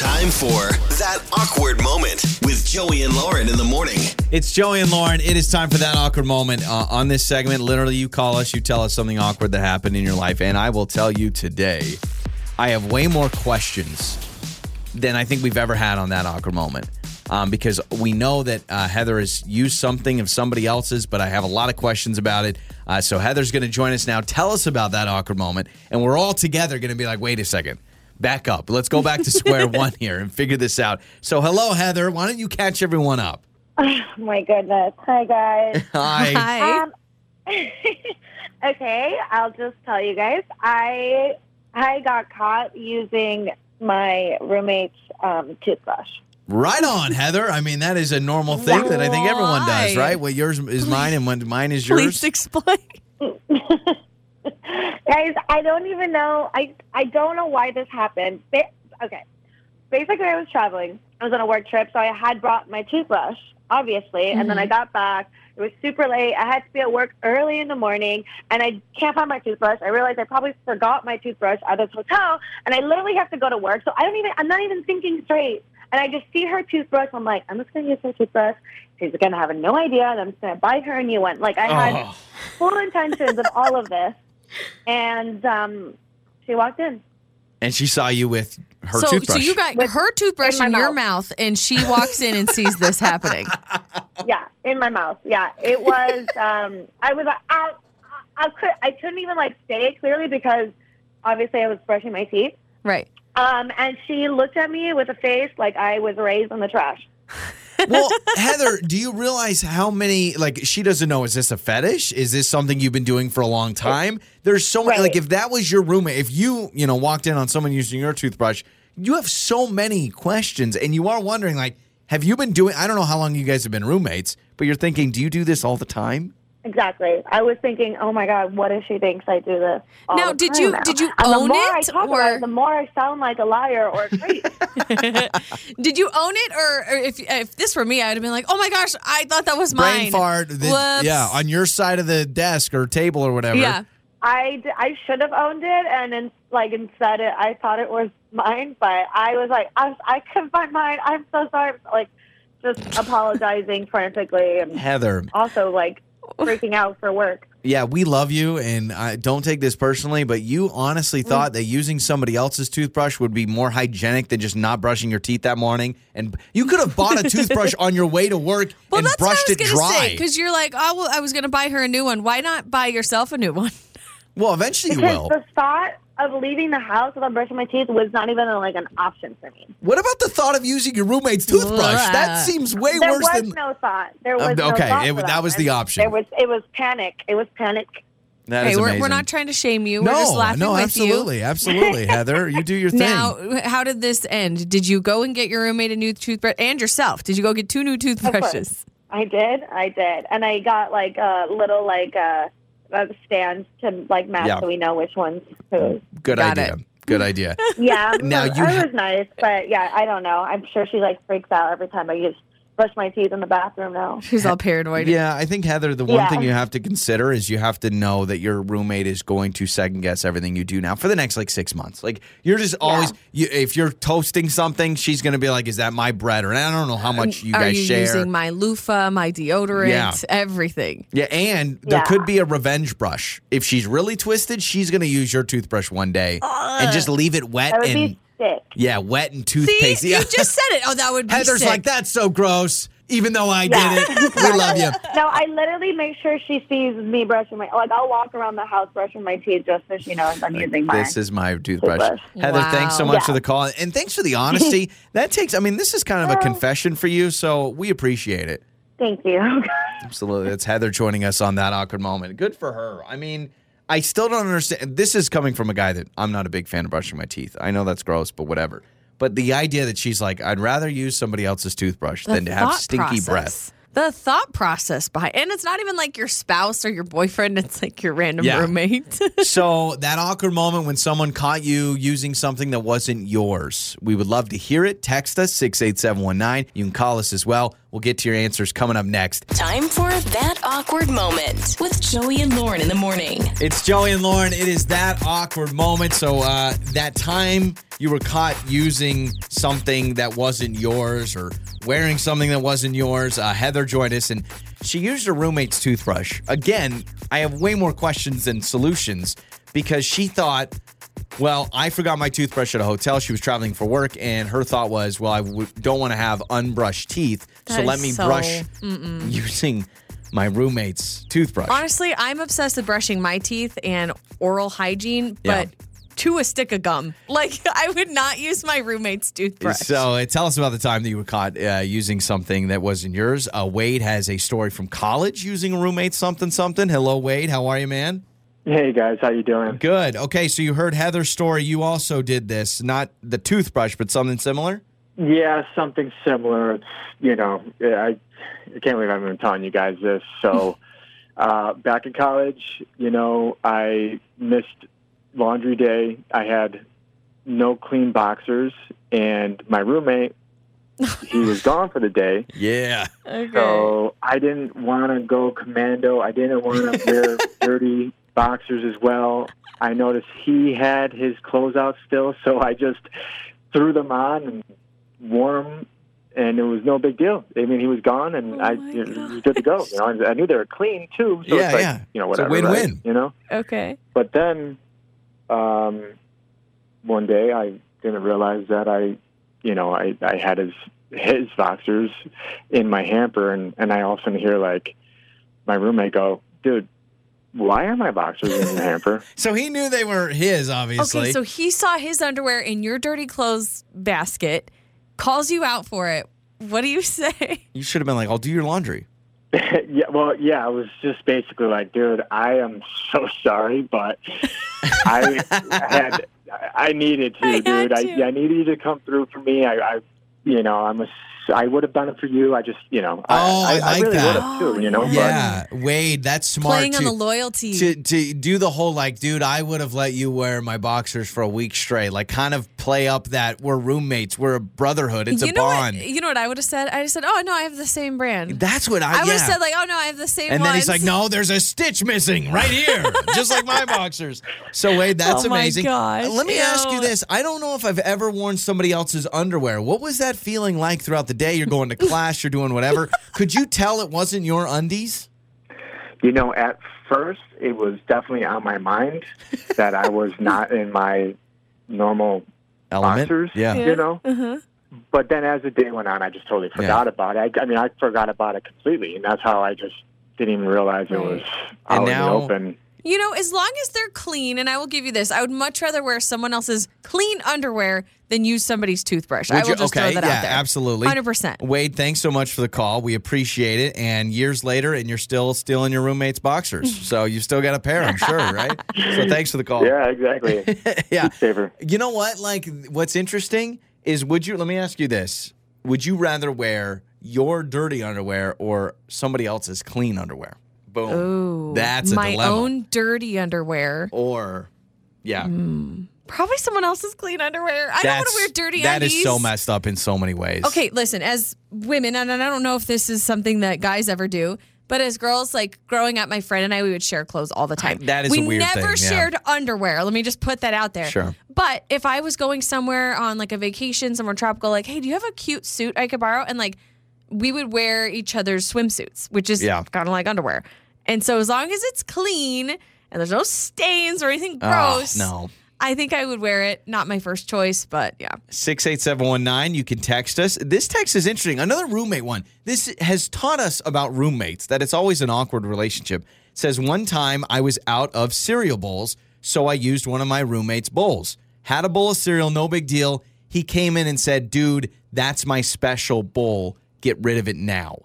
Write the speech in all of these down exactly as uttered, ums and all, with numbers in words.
Time for That Awkward Moment with Joey and Lauren in the morning. It's Joey and Lauren. It is time for That Awkward Moment. Uh, on this segment, literally, you call us, you tell us something awkward that happened in your life. And I will tell you today, I have way more questions than I think we've ever had on That Awkward Moment. Um, because we know that uh, Heather has used something of somebody else's, but I have a lot of questions about it. Uh, so Heather's going to join us now. Tell us about that awkward moment. And we're all together going to be like, wait a second, back up. Let's go back to square one here and figure this out. So hello, Heather. Why don't you catch everyone up? Oh, my goodness. Hi, guys. Hi. Hi. Um, okay, I'll just tell you guys. I, I got caught using my roommate's um, toothbrush. Right on, Heather. I mean, that is a normal thing that I think everyone does, right? Well, yours is mine, and when mine is yours. Please explain. Guys, I don't even know. I I don't know why this happened. Ba- okay. Basically, I was traveling. I was on a work trip, so I had brought my toothbrush, obviously, mm-hmm. and then I got back. It was super late. I had to be at work early in the morning, and I can't find my toothbrush. I realized I probably forgot my toothbrush at this hotel, and I literally have to go to work. So I don't even. I'm not even thinking straight. And I just see her toothbrush. I'm like, I'm just going to use her toothbrush. She's going to have no idea. And I'm just going to buy her a new one. Like, I had oh. full intentions of all of this. And um, she walked in. And she saw you with her so, toothbrush. So you got with her toothbrush in, in mouth. your mouth, and she walks in and sees this happening. Yeah, in my mouth. Yeah, it was, um, I was, I, I, could, I couldn't even, like, say it clearly because, obviously, I was brushing my teeth. Right. Um, and she looked at me with a face like I was raised in the trash. Well, Heather, do you realize how many, like, she doesn't know, is this a fetish? Is this something you've been doing for a long time? There's so many, right. like, if that was your roommate, if you, you know, walked in on someone using your toothbrush, you have so many questions, and you are wondering, like, have you been doing, I don't know how long you guys have been roommates, but you're thinking, do you do this all the time? Exactly. I was thinking, oh my God, what if she thinks I do this? All now, the did time you now. did you and own the more it, I talk or about it, the more I sound like a liar or a creep? Did you own it, or, or if if this were me, I'd have been like, oh my gosh, I thought that was mine. Brain fart. The, yeah, on your side of the desk or table or whatever. Yeah, I, I should have owned it, and in, like instead, it, I thought it was mine, but I was like, I, I couldn't find mine. I'm so sorry. Like, just apologizing frantically, and Heather also like. Freaking out for work. Yeah, we love you, and I don't take this personally, but you honestly thought mm. that using somebody else's toothbrush would be more hygienic than just not brushing your teeth that morning. And you could have bought a toothbrush on your way to work well, and that's brushed what I was it dry. Because you're like, oh, well, I was going to buy her a new one. Why not buy yourself a new one? Well, eventually because you will. The thought of leaving the house without brushing my teeth was not even like an option for me. What about the thought of using your roommate's toothbrush? Uh, that seems way there worse than... There was no thought. There was um, no okay, thought. Okay, that, that was the option. There was, it was panic. It was panic. That okay, is amazing. We're, we're not trying to shame you. No, we're just laughing no, with absolutely, you. absolutely, Heather. You do your thing. Now, how did this end? Did you go and get your roommate a new toothbrush? And yourself? Did you go get two new toothbrushes? I did. I did. And I got like a little like... a. Of stands to like match yeah. so we know which one's who. Good Got idea. It. Good idea. Yeah. Now you ha- was nice, but yeah, I don't know. I'm sure she like freaks out every time I use brush my teeth in the bathroom now. She's all paranoid. Yeah, I think Heather, the one yeah. thing you have to consider is you have to know that your roommate is going to second guess everything you do now for the next like six months. Like you're just always, yeah. you, if you're toasting something, she's going to be like, "Is that my bread?" Or I don't know how much you Are guys you share. Using my loofah, my deodorant, yeah. everything. Yeah, and there yeah. could be a revenge brush. If she's really twisted, she's going to use your toothbrush one day Ugh. and just leave it wet and. Be- Sick. Yeah, wet and toothpaste. See, yeah. you just said it. Oh, that would be Heather's sick. Like, that's so gross, even though I yeah. did it. We love you. No, I literally make sure she sees me brushing my, like I'll walk around the house brushing my teeth just so she knows I'm like, using mine. This is my toothbrush. toothbrush. Heather, wow. thanks so much yeah. for the call. And thanks for the honesty. That takes, I mean, this is kind of a confession for you, so we appreciate it. Thank you. Absolutely. That's Heather joining us on That Awkward Moment. Good for her. I mean... I still don't understand. This is coming from a guy that I'm not a big fan of brushing my teeth. I know that's gross, but whatever. But the idea that she's like, I'd rather use somebody else's toothbrush the than to have stinky process. breath. the thought process behind, and it's not even like your spouse or your boyfriend. It's like your random yeah. roommate. So that awkward moment when someone caught you using something that wasn't yours. We would love to hear it. Text us six eight seven one nine. You can call us as well. We'll get to your answers coming up next. Time for That Awkward Moment with Joey and Lauren in the morning. It's Joey and Lauren. It is that awkward moment. So uh, that time you were caught using something that wasn't yours or wearing something that wasn't yours. Uh, Heather joined us, and she used her roommate's toothbrush. Again, I have way more questions than solutions because she thought, well, I forgot my toothbrush at a hotel. She was traveling for work, and her thought was, well, I w- don't want to have unbrushed teeth, that so let me so... brush Mm-mm. using my roommate's toothbrush. Honestly, I'm obsessed with brushing my teeth and oral hygiene, but yeah. to a stick of gum. Like, I would not use my roommate's toothbrush. So uh, tell us about the time that you were caught uh, using something that wasn't yours. Uh, Wade has a story from college using a roommate's something something. Hello, Wade. How are you, man? Hey, guys. How you doing? Good. Okay, so you heard Heather's story. You also did this. Not the toothbrush, but something similar? Yeah, something similar. It's, you know, I, I can't believe I'm even telling you guys this. So uh, back in college, you know, I missed laundry day. I had no clean boxers, and my roommate, he was gone for the day. Yeah. Okay. So I didn't want to go commando. I didn't want to wear dirty boxers as well. I noticed he had his clothes out still, so I just threw them on and wore them, and it was no big deal. I mean, he was gone, and oh I it was good to go. You know, I knew they were clean too, so yeah, it's like, yeah. you know, whatever. It's a win-win. Right? You know? Okay. But then um, one day I didn't realize that I, you know, I, I had his his boxers in my hamper, and, and I often hear, like, my roommate go, dude, why are my boxers in the hamper? So he knew they were his, obviously. Okay, so he saw his underwear in your dirty clothes basket, calls you out for it. What do you say? You should have been like, I'll do your laundry. yeah, well, yeah, I was just basically like, dude, I am so sorry, but I had, I needed to, I dude. I, I needed you to come through for me. I, I you know, I'm a. I would have done it for you. I just, you know, oh, I, I, like I really that. would have too, you know. Yeah, but Wade, that's smart. Playing to, on the loyalty. To, to do the whole, like, dude, I would have let you wear my boxers for a week straight. Like, kind of play up that we're roommates, we're a brotherhood, it's you a bond. What, you know what I would have said? I just said, oh, no, I have the same brand. That's what I, I would yeah. have said, like, oh, no, I have the same And ones. Then he's like, no, there's a stitch missing right here, just like my boxers. So, Wade, that's oh amazing. My gosh. Let me Ew. ask you this. I don't know if I've ever worn somebody else's underwear. What was that feeling like throughout the day? You're going to class, you're doing whatever. Could you tell it wasn't your undies? You know, at first, it was definitely on my mind that I was not in my normal element. Boxers, yeah. You know? Uh-huh. But then as the day went on, I just totally forgot yeah. about it. I, I mean, I forgot about it completely, and that's how I just didn't even realize it was out and now, in the open. You know, as long as they're clean, and I will give you this, I would much rather wear someone else's clean underwear than use somebody's toothbrush. Would I will you, just okay, throw that yeah, out there. Absolutely. one hundred percent. Wade, thanks so much for the call. We appreciate it. And years later, and you're still stealing your roommate's boxers. So you still got a pair, I'm sure, right? So thanks for the call. Yeah, exactly. yeah. Saver. You know what? Like, what's interesting is would you, let me ask you this. Would you rather wear your dirty underwear or somebody else's clean underwear? Boom. Ooh, that's a my dilemma. Own dirty underwear. Or, yeah. Mm. Probably someone else's clean underwear. I That's, don't want to wear dirty that undies. That is so messed up in so many ways. Okay, listen, as women, and I don't know if this is something that guys ever do, but as girls, like growing up, my friend and I, we would share clothes all the time. I, that is we a weird thing. We never shared yeah. underwear. Let me just put that out there. Sure. But if I was going somewhere on like a vacation, somewhere tropical, like, hey, do you have a cute suit I could borrow? And like, we would wear each other's swimsuits, which is yeah. kind of like underwear. And so as long as it's clean and there's no stains or anything gross. Uh, no. I think I would wear it. Not my first choice, but yeah. six eight seven one nine, you can text us. This text is interesting. Another roommate one. This has taught us about roommates, that it's always an awkward relationship. It says, one time I was out of cereal bowls, so I used one of my roommate's bowls. Had a bowl of cereal, no big deal. He came in and said, dude, that's my special bowl. Get rid of it now.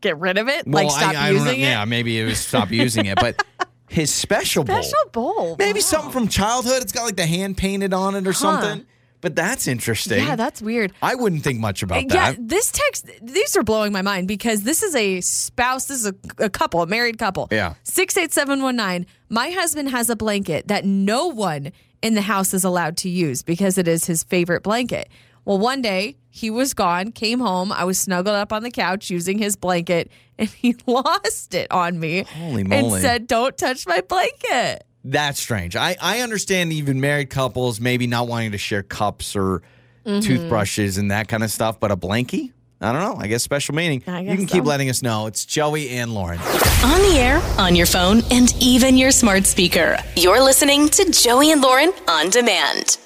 Get rid of it? Well, like stop I, I using don't know. it? Yeah, maybe it was stop using it, but... His special bowl. Special bowl. bowl. Maybe wow. something from childhood. It's got like the hand painted on it or huh. something. But that's interesting. Yeah, that's weird. I wouldn't think much about yeah, that. Yeah, this text, these are blowing my mind because this is a spouse, this is a, a couple, a married couple. Yeah. six eight seven one nine, my husband has a blanket that no one in the house is allowed to use because it is his favorite blanket. Well, one day he was gone, came home. I was snuggled up on the couch using his blanket and he lost it on me. Holy moly. And said, don't touch my blanket. That's strange. I, I understand even married couples maybe not wanting to share cups or mm-hmm. toothbrushes and that kind of stuff, but a blankie? I don't know. I guess special meaning. I guess you can so. keep letting us know. It's Joey and Lauren. On the air, on your phone, and even your smart speaker. You're listening to Joey and Lauren On Demand.